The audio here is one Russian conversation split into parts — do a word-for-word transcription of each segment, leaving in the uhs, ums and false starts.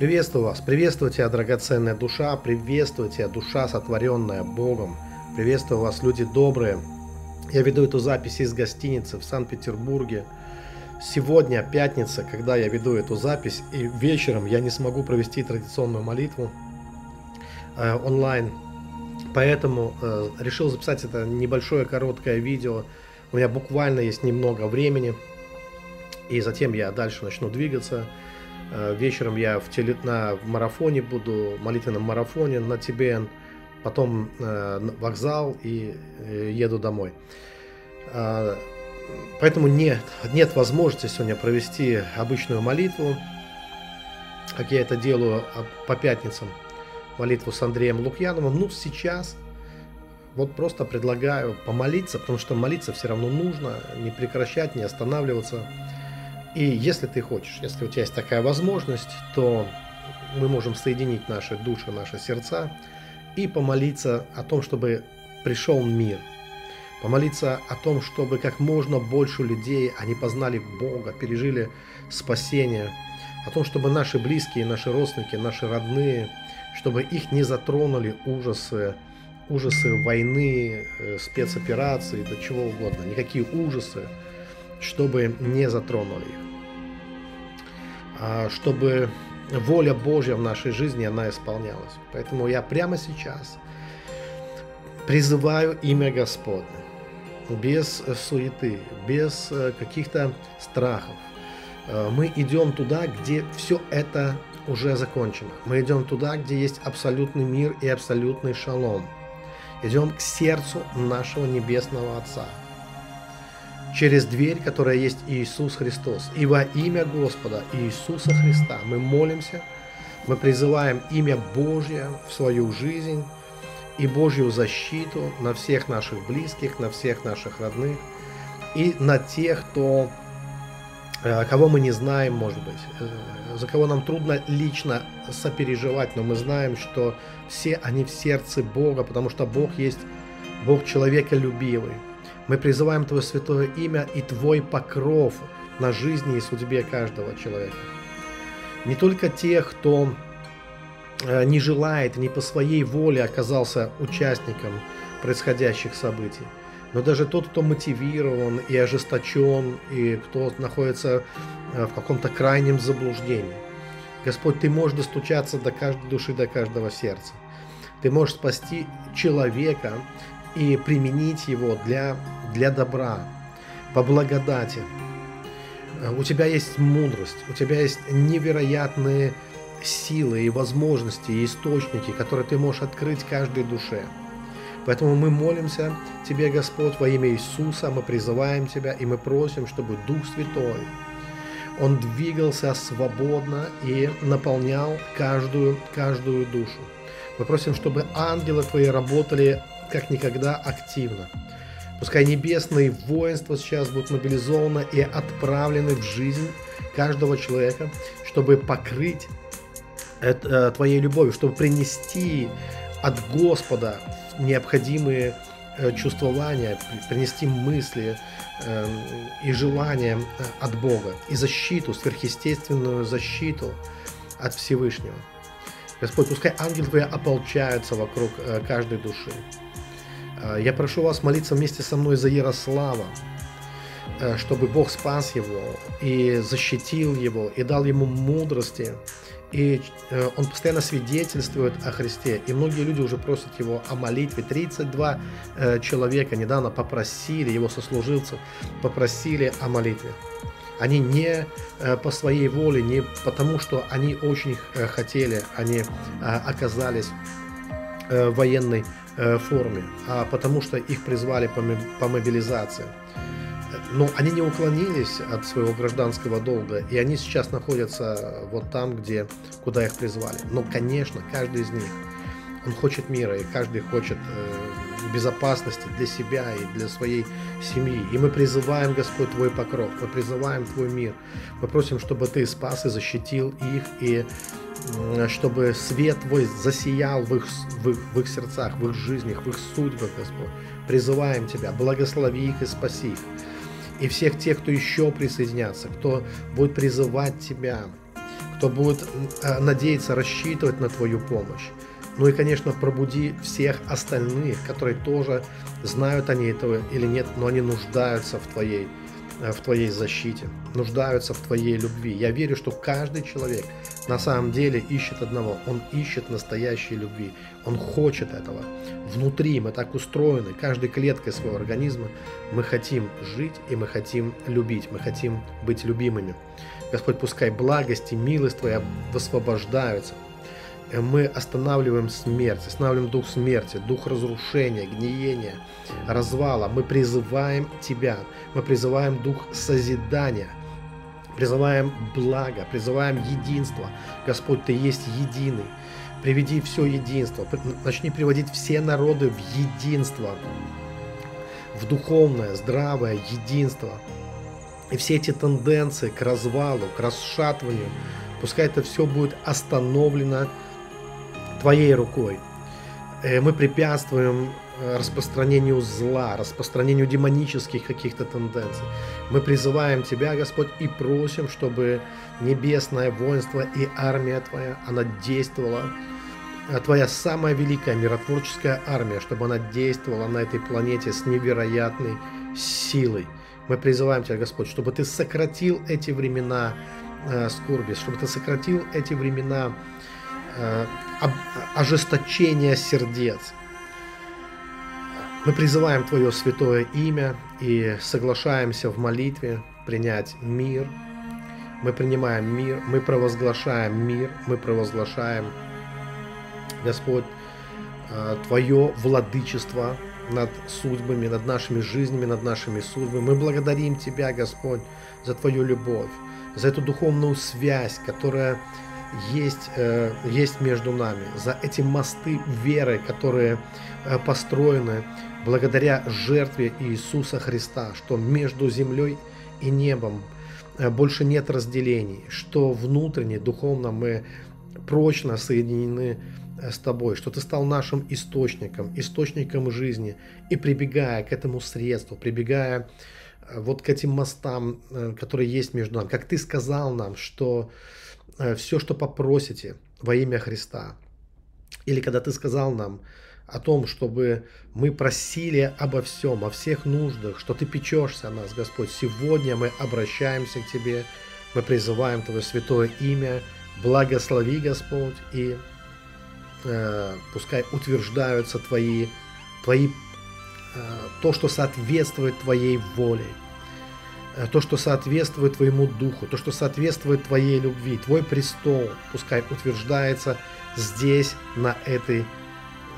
Приветствую вас, приветствую тебя, драгоценная душа, приветствую тебя, душа, сотворенная Богом. Приветствую вас, люди добрые. Я веду эту запись из гостиницы в Санкт-Петербурге. Сегодня пятница, когда я веду эту запись, и вечером я не смогу провести традиционную молитву э, онлайн. Поэтому э, решил записать это небольшое короткое видео. У меня буквально есть немного времени, и затем я дальше начну двигаться. Вечером я в теле, на марафоне буду, молитвенном марафоне на Т Б Н, потом э, вокзал и э, еду домой. Э, поэтому нет, нет возможности сегодня провести обычную молитву, как я это делаю по пятницам, молитву с Андреем Лукьяновым. Ну, сейчас вот просто предлагаю помолиться, потому что молиться все равно нужно, не прекращать, не останавливаться. И если ты хочешь, если у тебя есть такая возможность, то мы можем соединить наши души, наши сердца и помолиться о том, чтобы пришел мир. Помолиться о том, чтобы как можно больше людей, они познали Бога, пережили спасение. О том, чтобы наши близкие, наши родственники, наши родные, чтобы их не затронули ужасы, ужасы войны, спецоперации, да чего угодно, никакие ужасы, чтобы не затронули их, чтобы воля Божья в нашей жизни, она исполнялась. Поэтому я прямо сейчас призываю имя Господне, без суеты, без каких-то страхов. Мы идем туда, где все это уже закончено. Мы идем туда, где есть абсолютный мир и абсолютный шалом. Идем к сердцу нашего Небесного Отца, через дверь, которая есть Иисус Христос. И во имя Господа Иисуса Христа мы молимся, мы призываем имя Божье в свою жизнь и Божью защиту на всех наших близких, на всех наших родных и на тех, кто, кого мы не знаем, может быть, за кого нам трудно лично сопереживать, но мы знаем, что все они в сердце Бога, потому что Бог есть Бог человеколюбивый. Мы призываем Твое святое имя и Твой покров на жизни и судьбе каждого человека. Не только тех, кто не желает, не по своей воле оказался участником происходящих событий, но даже тот, кто мотивирован и ожесточен, и кто находится в каком-то крайнем заблуждении. Господь, Ты можешь достучаться до каждой души, до каждого сердца. Ты можешь спасти человека и применить его для, для добра, по благодати. У тебя есть мудрость, у тебя есть невероятные силы и возможности, и источники, которые ты можешь открыть каждой душе. Поэтому мы молимся Тебе, Господь, во имя Иисуса, мы призываем Тебя, и мы просим, чтобы Дух Святой, Он двигался свободно и наполнял каждую, каждую душу. Мы просим, чтобы ангелы Твои работали как никогда активно. Пускай небесные воинства сейчас будут мобилизованы и отправлены в жизнь каждого человека, чтобы покрыть это Твоей любовью, чтобы принести от Господа необходимые чувствования, принести мысли и желания от Бога, и защиту, сверхъестественную защиту от Всевышнего. Господь, пускай ангелы Твои ополчаются вокруг каждой души. Я прошу вас молиться вместе со мной за Ярослава, чтобы Бог спас его и защитил его, и дал ему мудрости. И он постоянно свидетельствует о Христе. И многие люди уже просят его о молитве. тридцать два человека недавно попросили, его сослуживцев попросили о молитве. Они не по своей воле, не потому, что они очень хотели, они оказались в военной форме, а потому что их призвали по мобилизации. Но они не уклонились от своего гражданского долга, и они сейчас находятся вот там, где, куда их призвали. Но, конечно, каждый из них, он хочет мира, и каждый хочет безопасности для себя и для своей семьи. И мы призываем, Господь, Твой покров, мы призываем Твой мир. Мы просим, чтобы Ты спас и защитил их, и чтобы свет Твой засиял в их, в их, в их сердцах, в их жизнях, в их судьбах, Господь. Призываем Тебя, благослови их и спаси их. И всех тех, кто еще присоединятся, кто будет призывать Тебя, кто будет надеяться, рассчитывать на твою помощь. Ну и, конечно, пробуди всех остальных, которые тоже знают они этого или нет, но они нуждаются в твоей, в твоей защите, нуждаются в твоей любви. Я верю, что каждый человек на самом деле ищет одного. Он ищет настоящей любви. Он хочет этого. Внутри мы так устроены, каждой клеткой своего организма мы хотим жить и мы хотим любить, мы хотим быть любимыми. Господь, пускай благость и милость Твоя высвобождаются. Мы останавливаем смерть, останавливаем дух смерти, дух разрушения, гниения, развала. Мы призываем Тебя, мы призываем дух созидания, призываем благо, призываем единство. Господь, Ты есть единый. Приведи все единство, начни приводить все народы в единство, в духовное, здравое единство. И все эти тенденции к развалу, к расшатыванию, пускай это все будет остановлено Твоей рукой. Мы препятствуем распространению зла, распространению демонических каких-то тенденций. Мы призываем Тебя, Господь, и просим, чтобы небесное воинство и армия Твоя, она действовала, Твоя самая великая миротворческая армия, чтобы она действовала на этой планете с невероятной силой. Мы призываем Тебя, Господь, чтобы Ты сократил эти времена э, скорби, чтобы Ты сократил эти времена э, об, ожесточения сердец. Мы призываем Твое святое имя и соглашаемся в молитве принять мир. Мы принимаем мир, мы провозглашаем мир, мы провозглашаем, Господь, э, Твое владычество над судьбами, над нашими жизнями, над нашими судьбами. Мы благодарим Тебя, Господь, за Твою любовь, за эту духовную связь, которая есть, э, есть между нами, за эти мосты веры, которые э, построены благодаря жертве Иисуса Христа, что между землей и небом э, больше нет разделений, что внутренне, духовно мы прочно соединены с Тобой, что Ты стал нашим источником, источником жизни, и прибегая к этому средству, прибегая вот к этим мостам, которые есть между нами, как Ты сказал нам, что все, что попросите во имя Христа, или когда Ты сказал нам о том, чтобы мы просили обо всем, о всех нуждах, что Ты печешься о нас, Господь, сегодня мы обращаемся к Тебе, мы призываем Твое святое имя, благослови, Господь, и пускай утверждаются твои, твои, то, что соответствует Твоей воле, то, что соответствует Твоему Духу, то, что соответствует Твоей любви, Твой престол, пускай утверждается здесь, на этой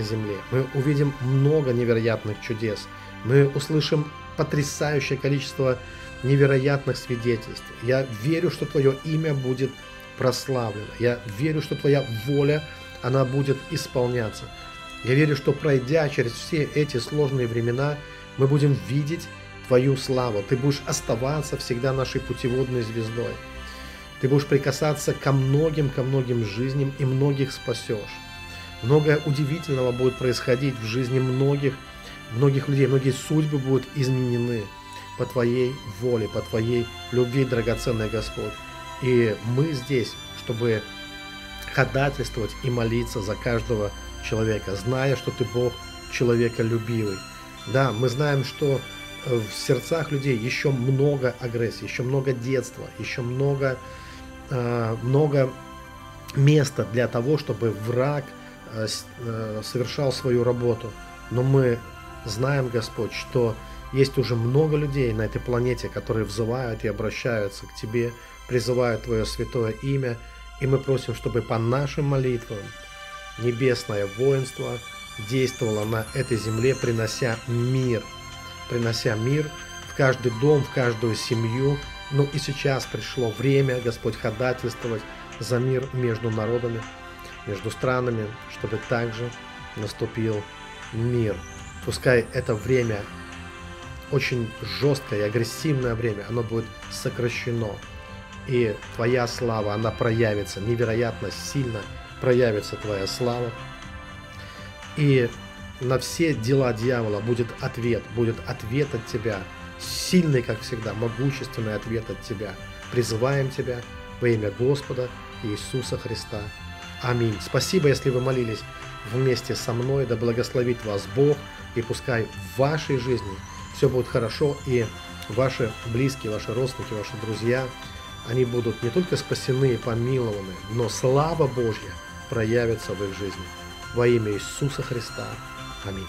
земле. Мы увидим много невероятных чудес, мы услышим потрясающее количество невероятных свидетельств. Я верю, что Твое имя будет прославлено, я верю, что Твоя воля, она будет исполняться. Я верю, что пройдя через все эти сложные времена, мы будем видеть Твою славу. Ты будешь оставаться всегда нашей путеводной звездой. Ты будешь прикасаться ко многим, ко многим жизням и многих спасешь. Многое удивительного будет происходить в жизни многих, многих людей. Многие судьбы будут изменены по Твоей воле, по Твоей любви, драгоценный Господь. И мы здесь, чтобы ходатайствовать и молиться за каждого человека, зная, что Ты Бог человеколюбивый. Да, мы знаем, что в сердцах людей еще много агрессии, еще много детства, еще много, много места для того, чтобы враг совершал свою работу. Но мы знаем, Господь, что есть уже много людей на этой планете, которые взывают и обращаются к Тебе, призывают Твое святое имя. И мы просим, чтобы по нашим молитвам небесное воинство действовало на этой земле, принося мир, принося мир в каждый дом, в каждую семью. Ну и сейчас пришло время, Господь, ходатайствовать за мир между народами, между странами, чтобы также наступил мир. Пускай это время, очень жесткое и агрессивное время, оно будет сокращено. И Твоя слава, она проявится, невероятно сильно проявится Твоя слава. И на все дела дьявола будет ответ, будет ответ от Тебя, сильный, как всегда, могущественный ответ от Тебя. Призываем Тебя во имя Господа Иисуса Христа. Аминь. Спасибо, если вы молились вместе со мной. Да благословит вас Бог, и пускай в вашей жизни все будет хорошо, и ваши близкие, ваши родственники, ваши друзья, они будут не только спасены и помилованы, но слава Божья проявится в их жизни. Во имя Иисуса Христа. Аминь.